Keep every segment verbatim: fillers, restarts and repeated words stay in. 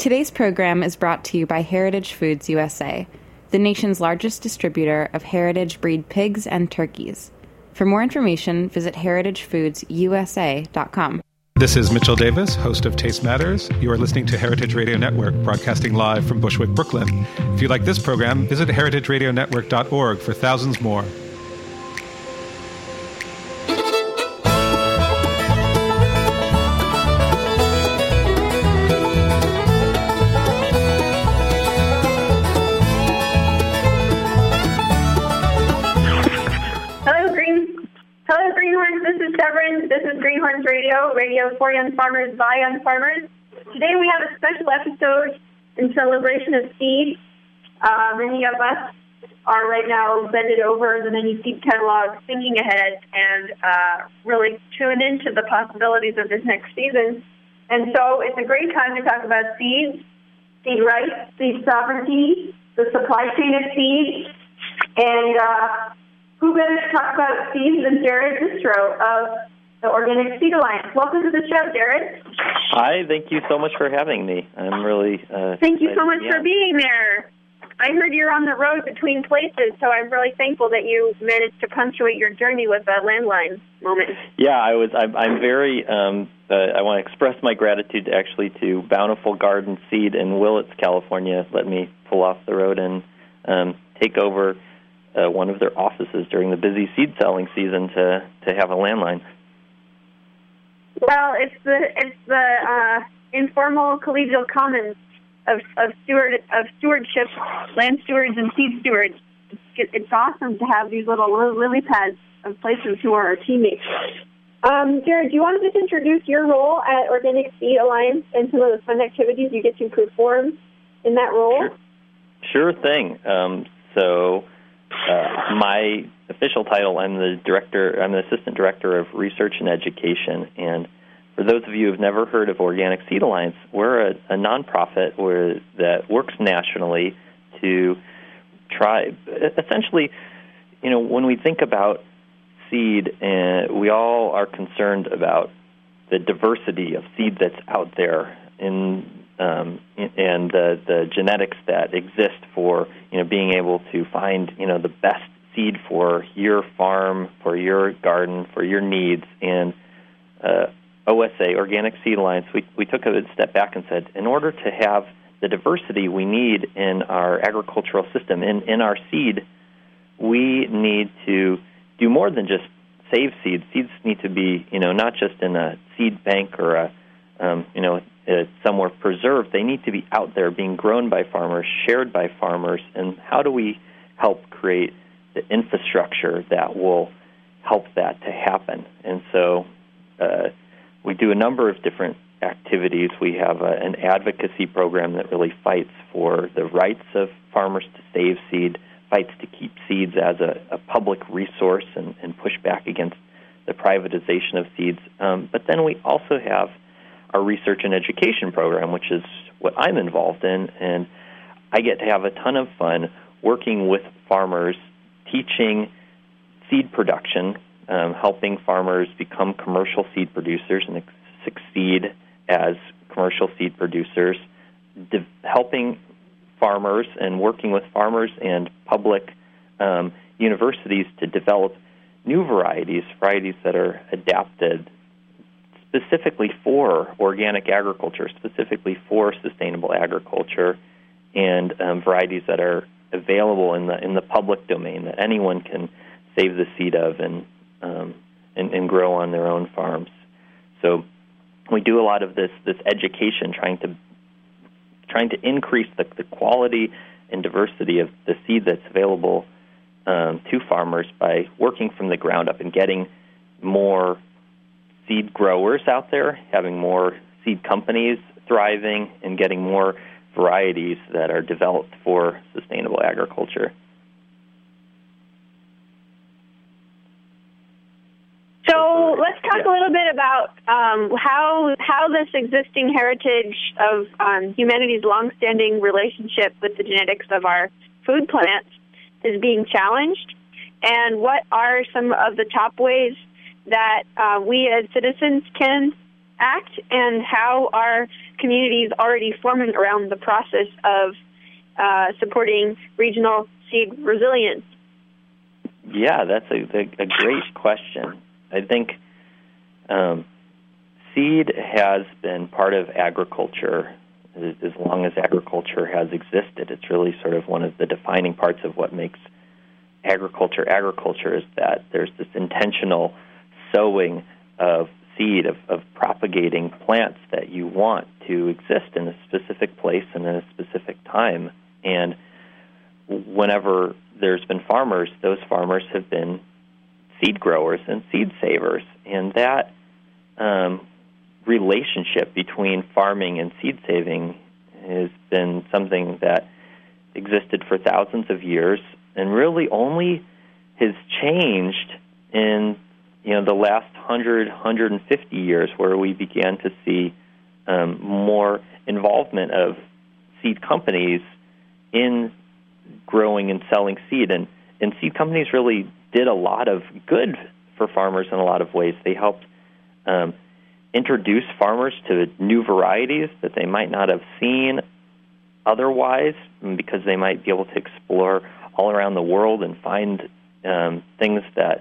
Today's program is brought to you by Heritage Foods U S A, the nation's largest distributor of heritage-breed pigs and turkeys. For more information, visit heritage foods u s a dot com. This is Mitchell Davis, host of Taste Matters. You are listening to Heritage Radio Network, broadcasting live from Bushwick, Brooklyn. If you like this program, visit heritage radio network dot org for thousands more. This is Greenhorns Radio, radio for young farmers by young farmers. Today we have a special episode in celebration of seed. Uh, many of us are right now bended over the many seed catalogs, thinking ahead, and uh, really tune into the possibilities of this next season. And so it's a great time to talk about seeds, seed rights, seed sovereignty, the supply chain of seeds, and uh, who better to talk about seeds than Jared Distro of the Organic Seed Alliance. Welcome to the show, Jared. Hi, thank you so much for having me. I'm really uh, Thank you so much yeah. for being there. I heard you're on the road between places, so I'm really thankful that you managed to punctuate your journey with a landline moment. Yeah, I was. I'm, I'm very. Um, uh, I want to express my gratitude actually to Bountiful Garden Seed in Willits, California. Let me pull off the road and um, take over Uh, one of their offices during the busy seed selling season to, to have a landline. Well, it's the it's the uh, informal collegial commons of of steward of stewardship, land stewards and seed stewards. It, it's awesome to have these little lily pads of places who are our teammates. Um, Jared, do you want to just introduce your role at Organic Seed Alliance and some of the fun activities you get to perform in that role? Sure, sure thing. Um, so. Uh, my official title, I'm the director. I'm the assistant director of research and education. And for those of you who have never heard of Organic Seed Alliance, we're a, a nonprofit where, that works nationally to try, essentially, you know, when we think about seed, uh, we all are concerned about the diversity of seed that's out there in. Um, and the, the genetics that exist for, you know, being able to find, you know, the best seed for your farm, for your garden, for your needs. And uh, O S A, Organic Seed Alliance, we, we took a step back and said, in order to have the diversity we need in our agricultural system, in, in our seed, we need to do more than just save seeds. Seeds need to be, you know, not just in a seed bank or a, um, you know, somewhere preserved. They need to be out there being grown by farmers, shared by farmers, and how do we help create the infrastructure that will help that to happen? And so uh, we do a number of different activities. We have a, an advocacy program that really fights for the rights of farmers to save seed, fights to keep seeds as a, a public resource and, and push back against the privatization of seeds. Um, but then we also have our research and education program, which is what I'm involved in, and I get to have a ton of fun working with farmers, teaching seed production, um, helping farmers become commercial seed producers and succeed as commercial seed producers, de- helping farmers and working with farmers and public um, universities to develop new varieties, varieties that are adapted specifically for organic agriculture, specifically for sustainable agriculture, and um, varieties that are available in the in the public domain that anyone can save the seed of and, um, and and grow on their own farms. So we do a lot of this this education, trying to trying to increase the, the quality and diversity of the seed that's available um, to farmers by working from the ground up and getting more seed growers out there, having more seed companies thriving, and getting more varieties that are developed for sustainable agriculture. So let's talk yeah. a little bit about um, how how this existing heritage of um, humanity's longstanding relationship with the genetics of our food plants is being challenged, and what are some of the top ways that uh, we as citizens can act and how our communities already forming around the process of uh, supporting regional seed resilience? Yeah, that's a, a, a great question. I think um, seed has been part of agriculture as long as agriculture has existed. It's really sort of one of the defining parts of what makes agriculture agriculture is that there's this intentional sowing of seed, of, of propagating plants that you want to exist in a specific place and in a specific time. And whenever there's been farmers, those farmers have been seed growers and seed savers. And that um, relationship between farming and seed saving has been something that existed for thousands of years and really only has changed in you know the last one hundred, one hundred fifty years, where we began to see um, more involvement of seed companies in growing and selling seed. And, and seed companies really did a lot of good for farmers in a lot of ways. They helped um, introduce farmers to new varieties that they might not have seen otherwise, because they might be able to explore all around the world and find um, things that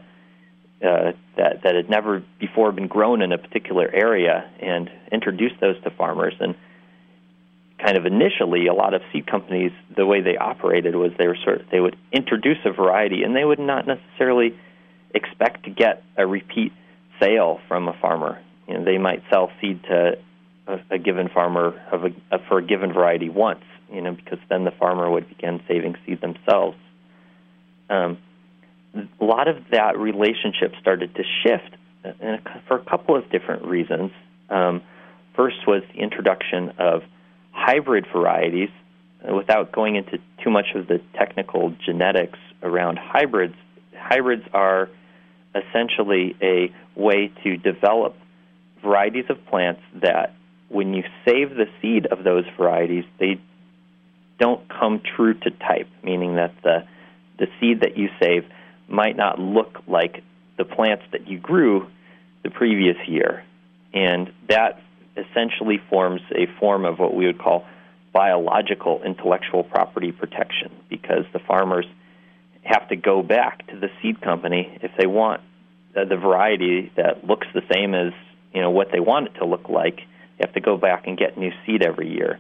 uh, that that had never before been grown in a particular area, and introduce those to farmers. And kind of initially, a lot of seed companies, the way they operated was they were sort of, they would introduce a variety, and they would not necessarily expect to get a repeat sale from a farmer. You know, they might sell seed to a, a given farmer of a, a, for a given variety once, you know, because then the farmer would begin saving seed themselves. Um, a lot of that relationship started to shift in a, for a couple of different reasons. Um, first was the introduction of hybrid varieties. Without going into too much of the technical genetics around hybrids, hybrids are essentially a way to develop varieties of plants that when you save the seed of those varieties, they don't come true to type, meaning that the, the seed that you save might not look like the plants that you grew the previous year. And that essentially forms a form of what we would call biological intellectual property protection, because the farmers have to go back to the seed company if they want the, the variety that looks the same as, you know, what they want it to look like. They have to go back and get new seed every year.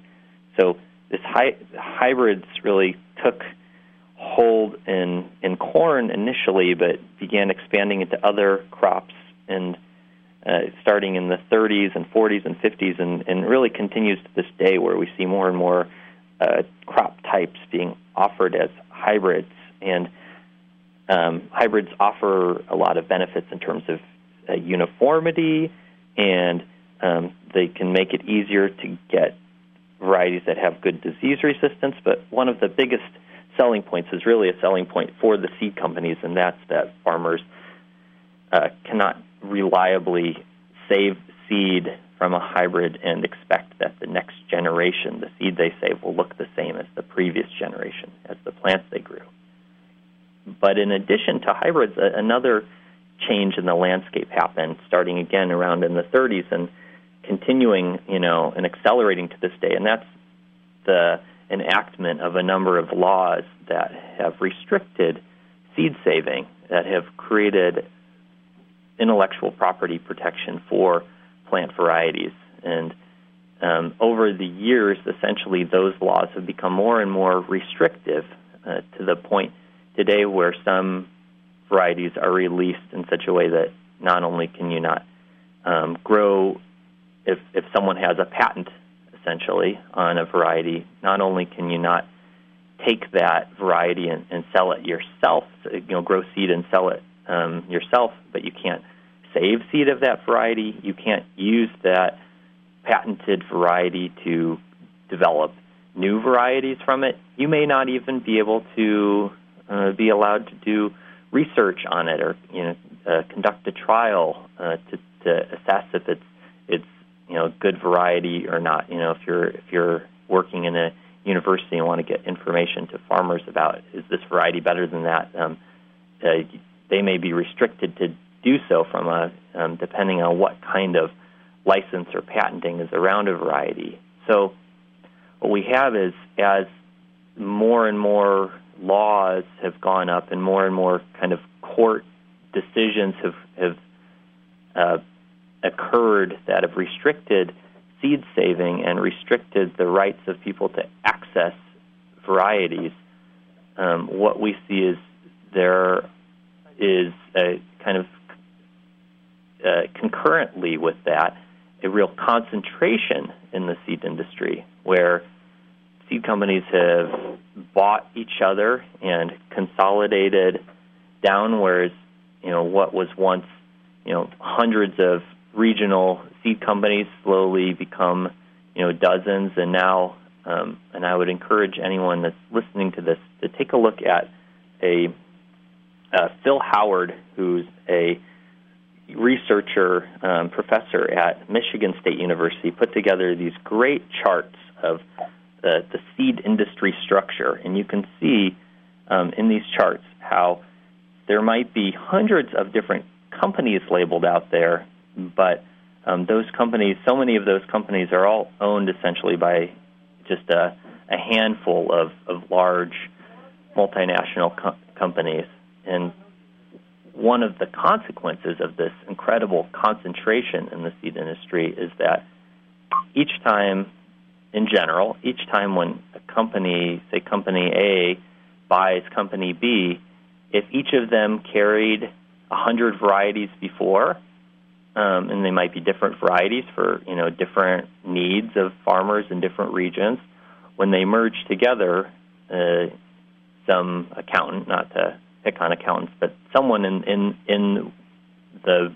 So this hy- hybrids really took hold in, in corn initially, but began expanding into other crops, and Uh, starting in the thirties and forties and fifties, and, and really continues to this day, where we see more and more uh, crop types being offered as hybrids. And um, hybrids offer a lot of benefits in terms of uh, uniformity, and um, they can make it easier to get varieties that have good disease resistance. But one of the biggest selling points is really a selling point for the seed companies, and that's that farmers uh, cannot reliably save seed from a hybrid and expect that the next generation, the seed they save, will look the same as the previous generation, as the plants they grew. But in addition to hybrids, another change in the landscape happened, starting again around in the thirties and continuing, you know, and accelerating to this day, and that's the enactment of a number of laws that have restricted seed saving, that have created intellectual property protection for plant varieties. And um, over the years, essentially, those laws have become more and more restrictive uh, to the point today where some varieties are released in such a way that not only can you not um, grow, if, if someone has a patent, essentially, on a variety, not only can you not take that variety and, and sell it yourself, you know, grow seed and sell it Um, yourself, but you can't save seed of that variety. You can't use that patented variety to develop new varieties from it. You may not even be able to uh, be allowed to do research on it, or you know, uh, conduct a trial uh, to, to assess if it's it's you know good variety or not. You know, if you're if you're working in a university and want to get information to farmers about, is this variety better than that? Um, uh, They may be restricted to do so from a um, depending on what kind of license or patenting is around a variety. So what we have is, as more and more laws have gone up and more and more kind of court decisions have, have uh, occurred that have restricted seed saving and restricted the rights of people to access varieties, um, what we see is there is a kind of uh, concurrently with that a real concentration in the seed industry where seed companies have bought each other and consolidated downwards, you know, what was once, you know, hundreds of regional seed companies slowly become, you know, dozens. And now, um, and I would encourage anyone that's listening to this to take a look at a uh, Phil Howard, who's a researcher, um, professor at Michigan State University, put together these great charts of the, the seed industry structure. And you can see um, in these charts how there might be hundreds of different companies labeled out there, but um, those companies, so many of those companies are all owned essentially by just a, a handful of, of large multinational co- companies. And one of the consequences of this incredible concentration in the seed industry is that each time, in general, each time when a company, say Company A, buys Company B, if each of them carried one hundred varieties before, um, and they might be different varieties for, you know, different needs of farmers in different regions, when they merge together, uh, some accountant, not to pick on accountants, but someone in, in, in the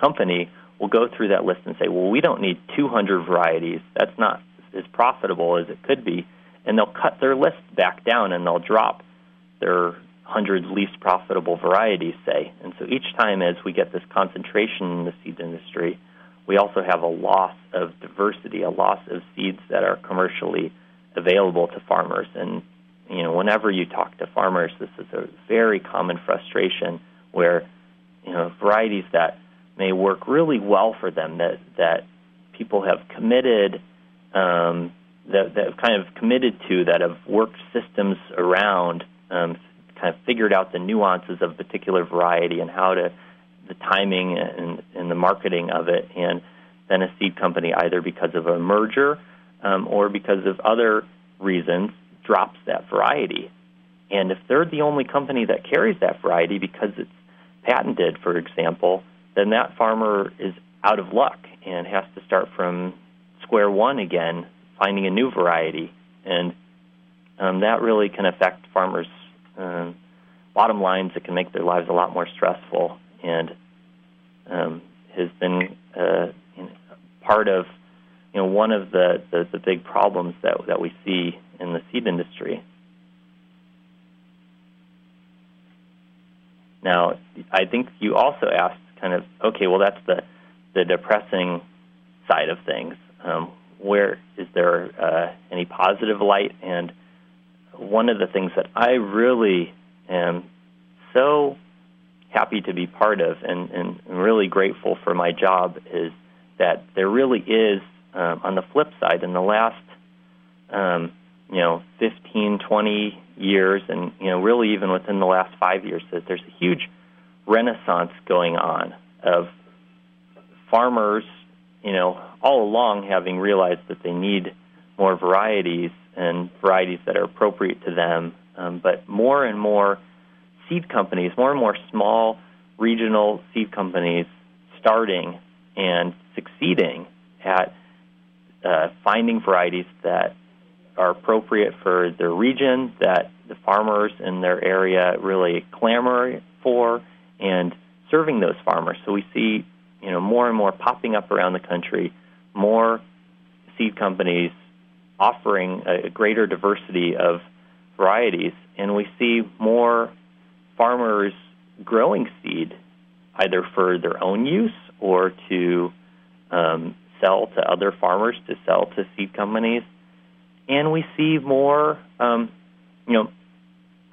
company will go through that list and say, well, we don't need two hundred varieties. That's not as profitable as it could be. And they'll cut their list back down and they'll drop their one hundred least profitable varieties, say. And so each time as we get this concentration in the seed industry, we also have a loss of diversity, a loss of seeds that are commercially available to farmers. And, you know, whenever you talk to farmers, this is a very common frustration where, you know, varieties that may work really well for them, that, that people have committed, um, that, that have kind of committed to, that have worked systems around, um, kind of figured out the nuances of a particular variety and how to, the timing and, and the marketing of it, and then a seed company, either because of a merger um, or because of other reasons, drops that variety. And if they're the only company that carries that variety because it's patented, for example, then that farmer is out of luck and has to start from square one again, finding a new variety. And um, that really can affect farmers' um, bottom lines. It can make their lives a lot more stressful, and um, has been uh, you know, part of, you know, one of the, the, the big problems that that we see in the seed industry. Now, I think you also asked kind of, okay, well, that's the, the depressing side of things. Um, where is there uh, any positive light? And one of the things that I really am so happy to be part of, and, and really grateful for my job, is that there really is, um, on the flip side, in the last um, you know, fifteen, twenty years, and, you know, really even within the last five years, that there's a huge renaissance going on of farmers, you know, all along having realized that they need more varieties and varieties that are appropriate to them. Um, but more and more seed companies, more and more small regional seed companies starting and succeeding at uh, finding varieties that are appropriate for their region, that the farmers in their area really clamor for, and serving those farmers. So we see, you know, more and more popping up around the country, more seed companies offering a, a greater diversity of varieties, and we see more farmers growing seed either for their own use or to um, sell to other farmers, to sell to seed companies. And we see more, um, you know,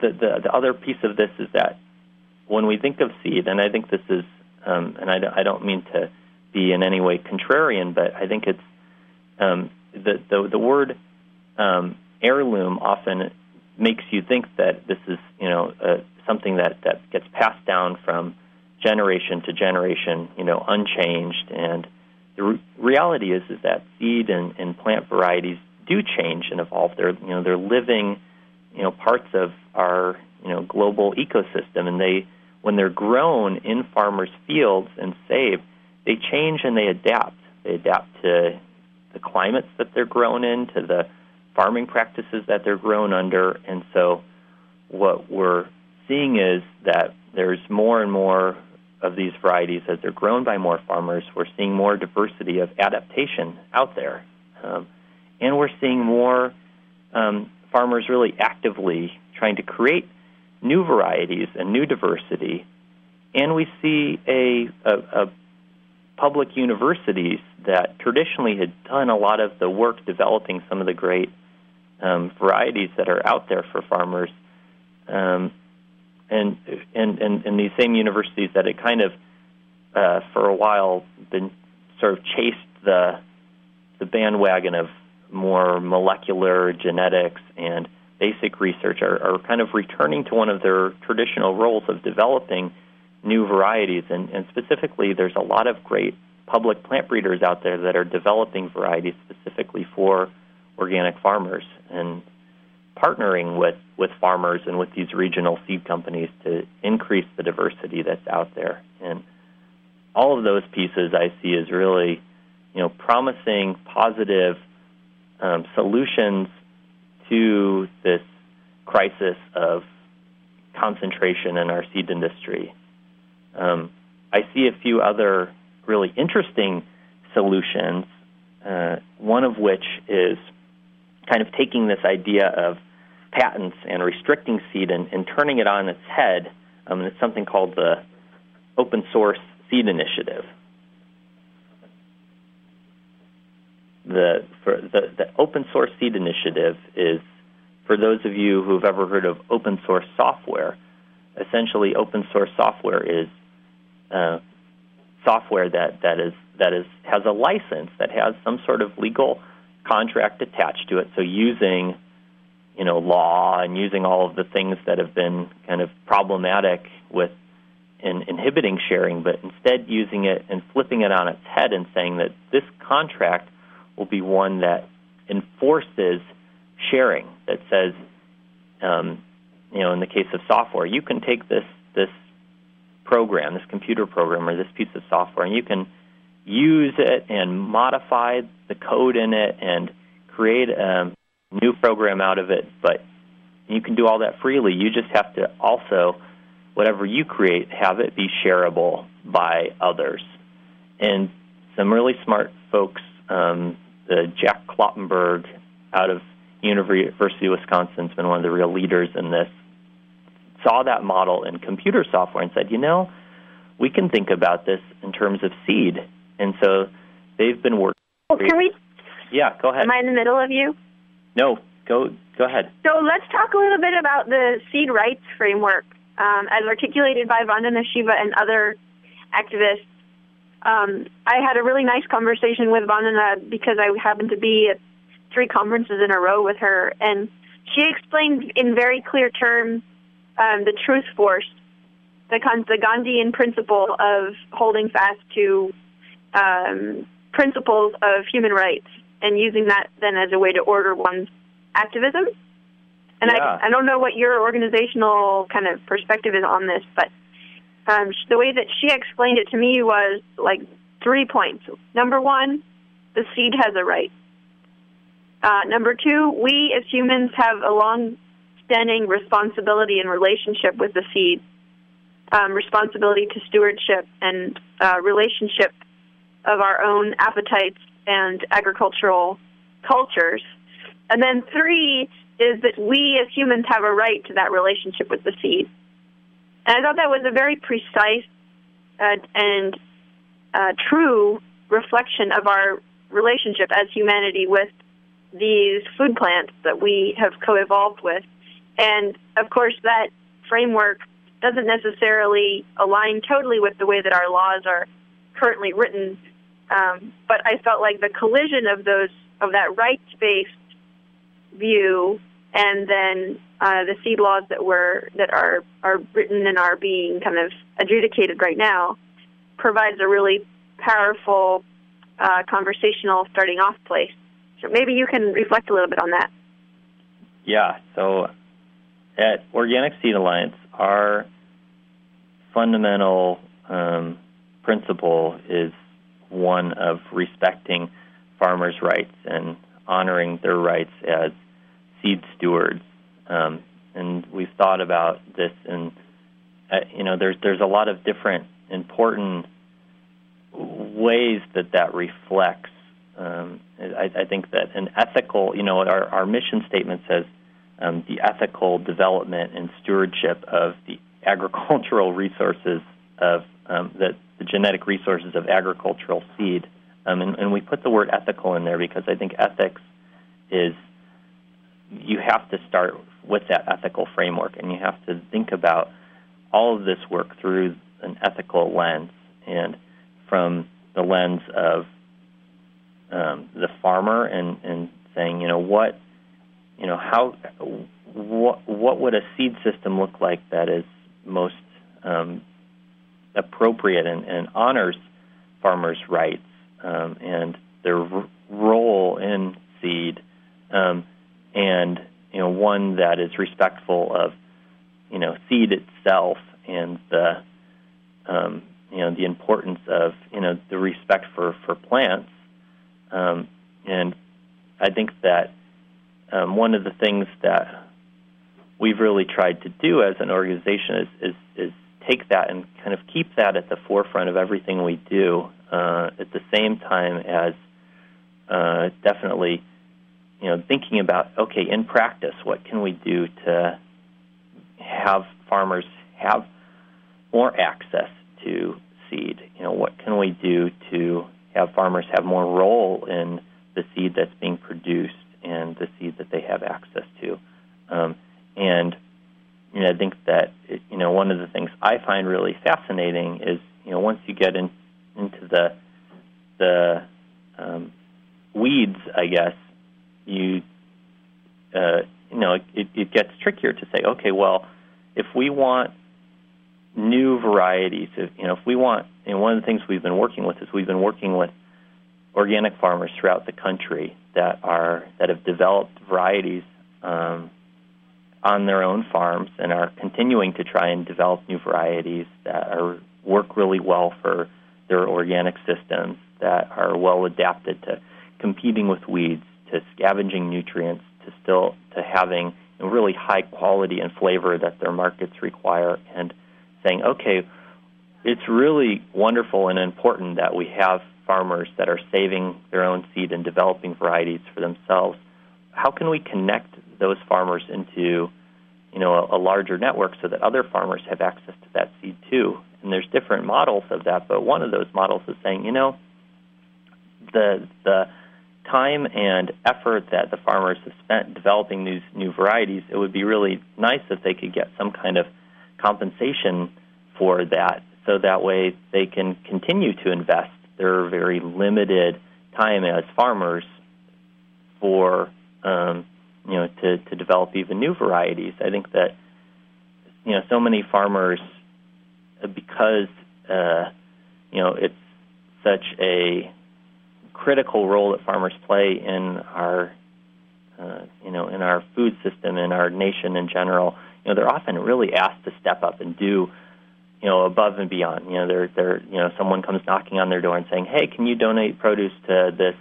the, the the other piece of this is that when we think of seed, and I think this is, um, and I, I don't mean to be in any way contrarian, but I think it's um, the, the the word um, heirloom often makes you think that this is you know uh, something that, that gets passed down from generation to generation, you know, unchanged. And the re- reality is is that seed and, and plant varieties do change and evolve. They're you know they're living you know parts of our you know global ecosystem, and they when they're grown in farmers' fields and saved, they change and they adapt. They adapt to the climates that they're grown in, to the farming practices that they're grown under. And so what we're seeing is that there's more and more of these varieties as they're grown by more farmers. We're seeing more diversity of adaptation out there. Um, and we're seeing more um, farmers really actively trying to create new varieties and new diversity. And we see a, a, a public universities that traditionally had done a lot of the work developing some of the great um, varieties that are out there for farmers. Um, and, and, and, and these same universities that had kind of, uh, for a while, been sort of chased the, the bandwagon of more molecular genetics and basic research are, are kind of returning to one of their traditional roles of developing new varieties, and, and specifically there's a lot of great public plant breeders out there that are developing varieties specifically for organic farmers and partnering with, with farmers and with these regional seed companies to increase the diversity that's out there. And all of those pieces I see as really, you know, promising, positive um, solutions to this crisis of concentration in our seed industry. Um, I see a few other really interesting solutions, uh, one of which is kind of taking this idea of patents and restricting seed and, and turning it on its head. Um, and it's something called the Open Source Seed Initiative. The, for the, the Open Source Seed Initiative is, for those of you who've ever heard of open source software, essentially open source software is uh, software that, that is that is has a license, that has some sort of legal contract attached to it. So using, you know, law and using all of the things that have been kind of problematic with in, inhibiting sharing, but instead using it and flipping it on its head and saying that this contract will be one that enforces sharing, that says, um, you know, in the case of software, you can take this this program, this computer program or this piece of software, and you can use it and modify the code in it and create a new program out of it, but you can do all that freely. You just have to also, whatever you create, have it be shareable by others. And some really smart folks, um, the Jack Kloppenberg out of University of Wisconsin has been one of the real leaders in this, saw that model in computer software and said, you know, we can think about this in terms of seed. And so they've been working. Oh, can we? Yeah, go ahead. Am I in the middle of you? No, go go ahead. So let's talk a little bit about the seed rights framework um, as articulated by Vandana Shiva and other activists. Um, I had a really nice conversation with Vandana because I happened to be at three conferences in a row with her, and she explained in very clear terms um, the truth force, the, the Gandhian principle of holding fast to um, principles of human rights and using that then as a way to order one's activism. And yeah. I, I don't know what your organizational kind of perspective is on this, but um, the way that she explained it to me was like three points. Number one, the seed has a right. Uh, number two, we as humans have a long-standing responsibility and relationship with the seed, um, responsibility to stewardship and uh, relationship of our own appetites and agricultural cultures. And then three is that we as humans have a right to that relationship with the seed. And I thought that was a very precise uh, and uh, true reflection of our relationship as humanity with these food plants that we have co-evolved with. And, of course, that framework doesn't necessarily align totally with the way that our laws are currently written, Um, but I felt like the collision of those of that rights-based view and then uh, the seed laws that were that are are written and are being kind of adjudicated right now provides a really powerful uh, conversational starting off place. So maybe you can reflect a little bit on that. Yeah. So at Organic Seed Alliance, our fundamental um, principle is one of respecting farmers' rights and honoring their rights as seed stewards. Um, and we've thought about this, and uh, you know, there's there's a lot of different important ways that that reflects. Um, I, I think that an ethical, you know, our, our mission statement says um, the ethical development and stewardship of the agricultural resources of um, the, the genetic resources of agricultural seed. Um, and, and we put the word ethical in there because I think ethics is, you have to start with that ethical framework, and you have to think about all of this work through an ethical lens, and from the lens of um, the farmer and, and saying, you know, what, you know, how, what, what would a seed system look like that is most um, appropriate and, and honors farmers' rights um, and their r- role in seed, um, and, you know, one that is respectful of, you know, seed itself and the Um, you know, the importance of, you know, the respect for, for plants. Um, and I think that um, one of the things that we've really tried to do as an organization is, is, is take that and kind of keep that at the forefront of everything we do uh, at the same time as uh, definitely, you know, thinking about, okay, in practice, what can we do to have farmers have more access to seed? You know, what can we do to have farmers have more role in the seed that's being produced and the seed that they have access to? Um, and you know, I think that it, you know, one of the things I find really fascinating is, you know, once you get in, into the the um, weeds, I guess you uh, you know it, it gets trickier to say, okay, well, if we want new varieties, if, you know, if we want, and one of the things we've been working with is we've been working with organic farmers throughout the country that are that have developed varieties um, on their own farms and are continuing to try and develop new varieties that are work really well for their organic systems, that are well adapted to competing with weeds, to scavenging nutrients, to still to having a really high quality and flavor that their markets require, and saying, okay, it's really wonderful and important that we have farmers that are saving their own seed and developing varieties for themselves. How can we connect those farmers into, you know, a, a larger network so that other farmers have access to that seed too? And there's different models of that, but one of those models is saying, you know, the the time and effort that the farmers have spent developing these new varieties, it would be really nice if they could get some kind of compensation for that, so that way they can continue to invest their very limited time as farmers for um, you know to, to develop even new varieties. I think that you know so many farmers, because uh, you know it's such a critical role that farmers play in our uh, you know in our food system, in our nation in general. You know, they're often really asked to step up and do, you know, above and beyond. You know, they're, they're, you know, someone comes knocking on their door and saying, "Hey, can you donate produce to this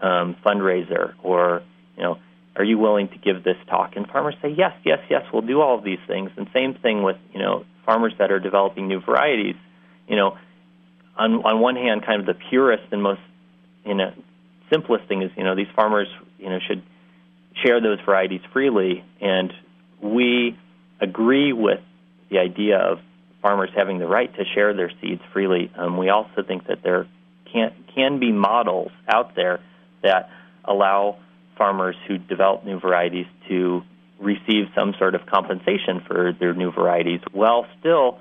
um, fundraiser?" Or, you know, "Are you willing to give this talk?" And farmers say, "Yes, yes, yes, we'll do all of these things." And same thing with, you know, farmers that are developing new varieties. You know, on on one hand, kind of the purest and most, you know, simplest thing is, you know, these farmers, you know, should share those varieties freely, and we agree with the idea of farmers having the right to share their seeds freely. Um, we also think that there can, can be models out there that allow farmers who develop new varieties to receive some sort of compensation for their new varieties while still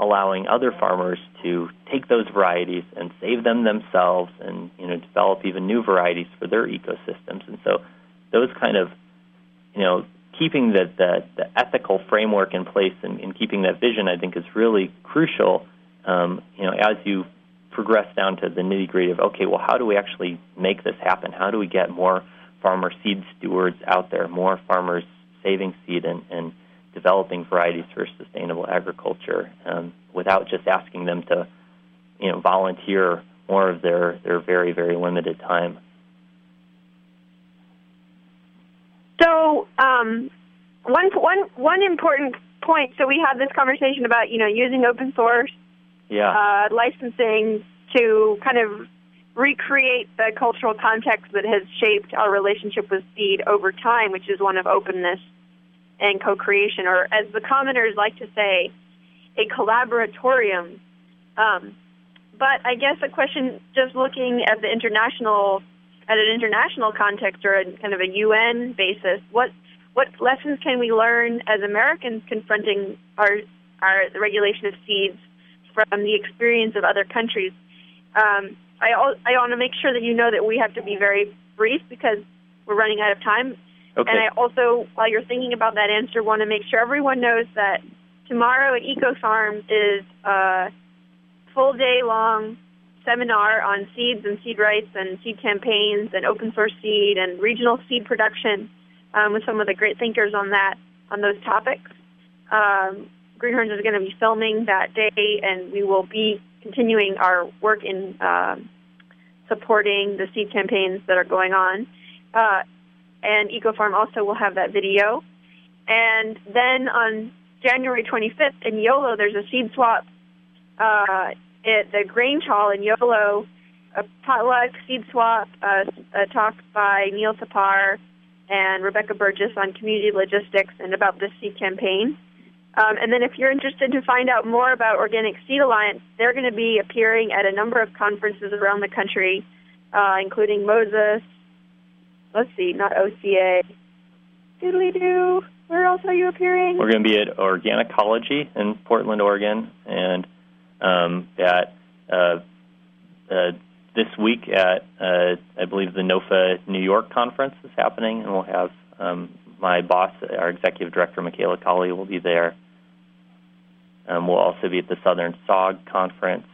allowing other farmers to take those varieties and save them themselves and, you know, develop even new varieties for their ecosystems. And so those kind of, you know, keeping the, the, the ethical framework in place and, and keeping that vision, I think, is really crucial, um, you know, as you progress down to the nitty-gritty of, okay, well, how do we actually make this happen? How do we get more farmer seed stewards out there, more farmers saving seed and, and developing varieties for sustainable agriculture, um, without just asking them to, you know, volunteer more of their, their very, very limited time. So um, one, one, one important point, so we had this conversation about, you know, using open source yeah. uh, licensing to kind of recreate the cultural context that has shaped our relationship with seed over time, which is one of openness and co-creation, or as the commenters like to say, a collaboratorium. Um, but I guess a question, just looking at the international, at an international context or in kind of a U N basis, what what lessons can we learn as Americans confronting our our the regulation of seeds from the experience of other countries? Um, I I want to make sure that you know that we have to be very brief because we're running out of time. Okay. And I also, while you're thinking about that answer, want to make sure everyone knows that tomorrow at EcoFarm is a full day-long seminar on seeds and seed rights and seed campaigns and open source seed and regional seed production um, with some of the great thinkers on that, on those topics. Um, Greenhorns is going to be filming that day, and we will be continuing our work in um, supporting the seed campaigns that are going on. Uh, And EcoFarm also will have that video. And then on January twenty-fifth in Yolo, there's a seed swap uh, at the Grange Hall in Yolo, a potluck seed swap, uh, a talk by Neil Tapar and Rebecca Burgess on community logistics and about this seed campaign. Um, and then if you're interested to find out more about Organic Seed Alliance, they're going to be appearing at a number of conferences around the country, uh, including Moses, Let's see, not O C A. Doodly-doo. Where else are you appearing? We're going to be at Organicology in Portland, Oregon, and um, at uh, uh, this week at, uh, I believe, the NOFA New York conference is happening, and we'll have um, my boss, our executive director, Michaela Colley, will be there. Um, we'll also be at the Southern S O G conference.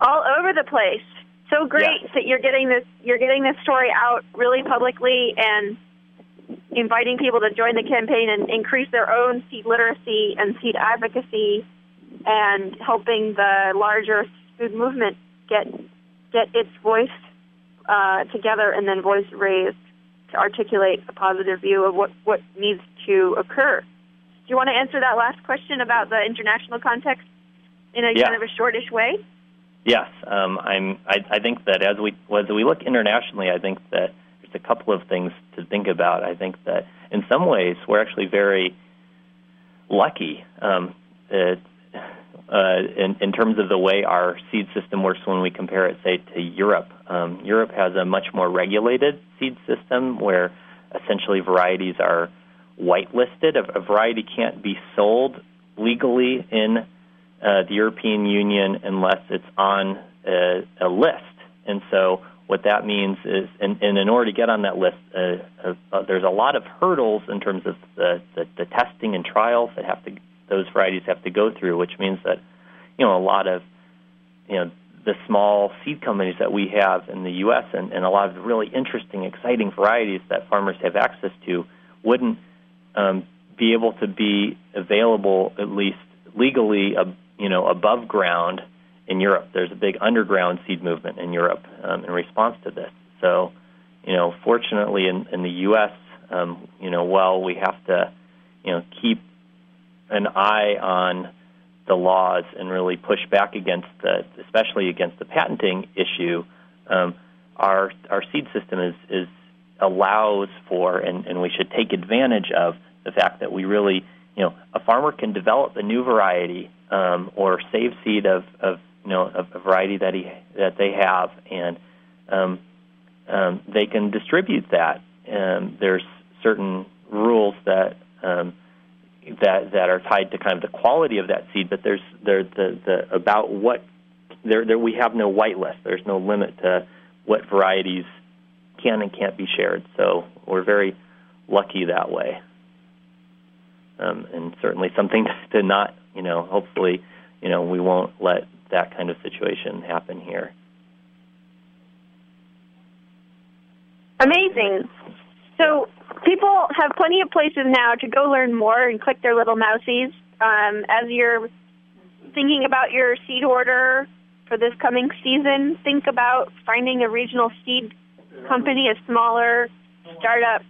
All over the place. So great yeah. that you're getting this you're getting this story out really publicly and inviting people to join the campaign and increase their own seed literacy and seed advocacy and helping the larger food movement get get its voice uh, together and then voice raised to articulate a positive view of what, what needs to occur. Do you want to answer that last question about the international context in a yeah. kind of a shortish way? Yes, um, I'm, I, I think that as we as we look internationally, I think that there's a couple of things to think about. I think that in some ways we're actually very lucky um, that, uh, in, in terms of the way our seed system works when we compare it, say, to Europe. Um, Europe has a much more regulated seed system where essentially varieties are whitelisted. A, a variety can't be sold legally in Uh, the European Union unless it's on a, a list. And so what that means is, and, and in order to get on that list, uh, uh, uh, there's a lot of hurdles in terms of the, the, the testing and trials that have to those varieties have to go through, which means that, you know, a lot of, you know, the small seed companies that we have in the U S and, and a lot of really interesting, exciting varieties that farmers have access to wouldn't um, be able to be available, at least legally, uh, you know, above ground in Europe. There's a big underground seed movement in Europe um, in response to this. So, you know, fortunately in, in the U S, um, you know, while we have to, you know, keep an eye on the laws and really push back against the, especially against the patenting issue, um, our our seed system is, is allows for, and, and we should take advantage of the fact that we really, you know, a farmer can develop a new variety um, or save seed of, of, you know, of a variety that he that they have, and um, um, they can distribute that. Um, there's certain rules that um, that that are tied to kind of the quality of that seed, but there's there the, the about what there there we have no white list. There's no limit to what varieties can and can't be shared. So we're very lucky that way, um, and certainly something to not you know hopefully you know we won't let that kind of situation happen here. Amazing. So people have plenty of places now to go learn more and click their little mousies. Um, as you're thinking about your seed order for this coming season, think about finding a regional seed company, a smaller startup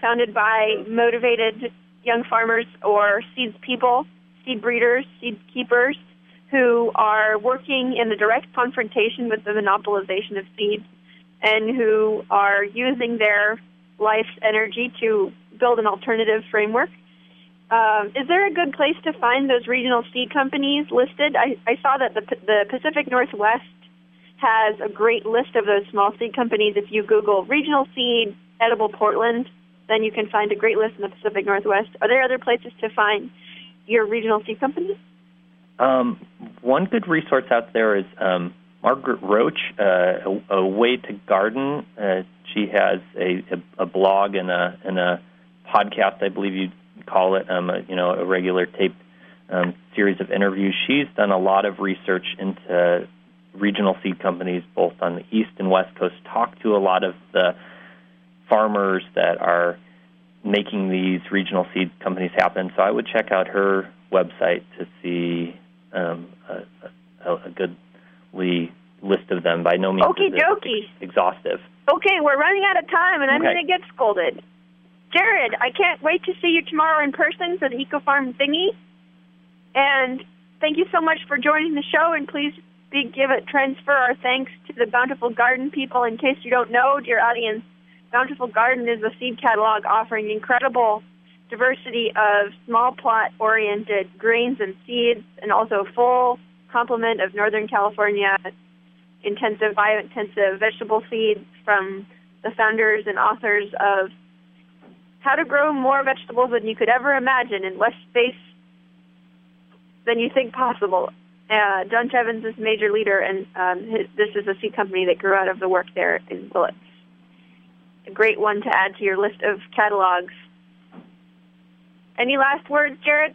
founded by motivated young farmers or seed people, seed breeders, seed keepers, who are working in the direct confrontation with the monopolization of seeds, and who are using their life's energy to build an alternative framework. Um, is there a good place to find those regional seed companies listed? I, I saw that the, the Pacific Northwest has a great list of those small seed companies. If you Google regional seed, Edible Portland, then you can find a great list in the Pacific Northwest. Are there other places to find your regional seed companies? Um, one good resource out there is um Margaret Roach, uh, a, a Way to Garden. Uh, she has a, a, a blog and a and a podcast, I believe you'd call it, um, a, you know, a regular taped um, series of interviews. She's done a lot of research into regional seed companies, both on the East and West Coast. Talked to a lot of the farmers that are making these regional seed companies happen. So I would check out her website to see um, a, a, a good list of them. By no means Okey dokey. Ex- exhaustive. Okay, we're running out of time, and I'm okay. going to get scolded. Jared, I can't wait to see you tomorrow in person for the EcoFarm thingy. And thank you so much for joining the show, and please be, give it transfer our thanks to the Bountiful Garden people. In case you don't know, dear audience, Bountiful Garden is a seed catalog offering incredible diversity of small plot-oriented grains and seeds, and also full complement of Northern California intensive, bio-intensive vegetable seeds from the founders and authors of How to Grow More Vegetables Than You Could Ever Imagine in Less Space Than You Think Possible. Uh, John Jeavons is major leader, and um, his, this is a seed company that grew out of the work there in Willits. A great one to add to your list of catalogs. Any last words, Jared?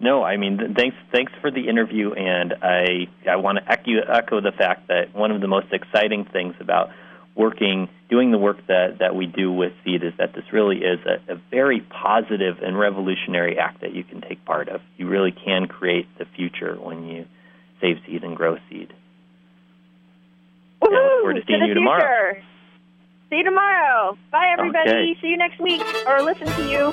No, I mean, thanks Thanks for the interview, and I, I want to echo, echo the fact that one of the most exciting things about working, doing the work that, that we do with seed is that this really is a, a very positive and revolutionary act that you can take part of. You really can create the future when you save seed and grow seed. Woohoo! And I look forward to seeing to you future. tomorrow. See you tomorrow. Bye, everybody. Okay. See you next week, or listen to you.